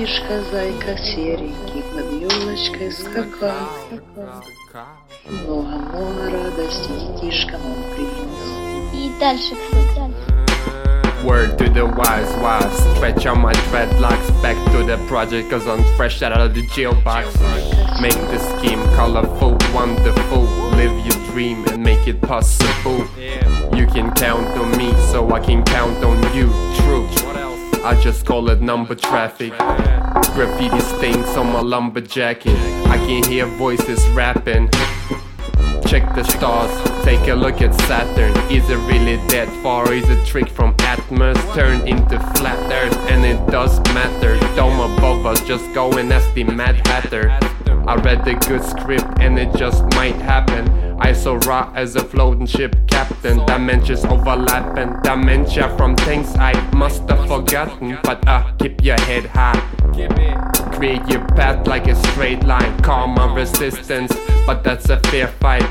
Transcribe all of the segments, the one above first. Спишь, хозяйка, серенький под елочкой скакал. Много-много радости детишкам он принес. И дальше, word to the wise, stretch on my dreadlocks. Back to the project, cause I'm fresh out of the jail box. Make the scheme colorful, wonderful. Live your dream and make it possible. You can count on me, so I can count on you. True, I just call it number traffic. Graffiti stains on my lumber jacket. I can hear voices rapping. Check the stars, take a look at Saturn. Is it really that far? Is it trick from Atmos turned into flat earth? And it does matter, dome above us, just go and ask the Mad Hatter. I read the good script and it just might happen. I so raw as a floating ship captain. Dimensions overlapping, dementia from things I must have forgotten. But keep your head high, create your path like a straight line. Calm my resistance, but that's a fair fight.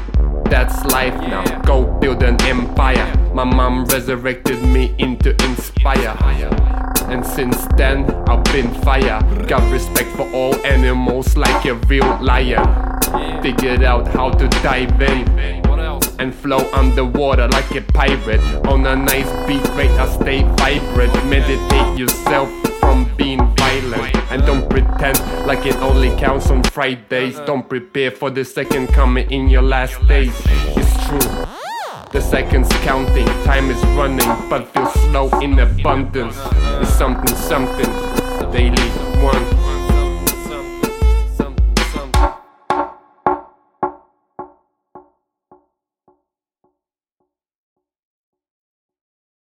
That's life now, go build an empire. My mom resurrected me into inspire. And since then, I've been fire. Got respect for all animals like a real liar. Figured out how to dive in and flow underwater like a pirate. On a nice beat rate, I stay vibrant. Meditate yourself from being violent. And don't pretend like it only counts on Fridays. Don't prepare for the second coming in your last days. It's true, the seconds counting, time is running, but feel slow in abundance. It's something, daily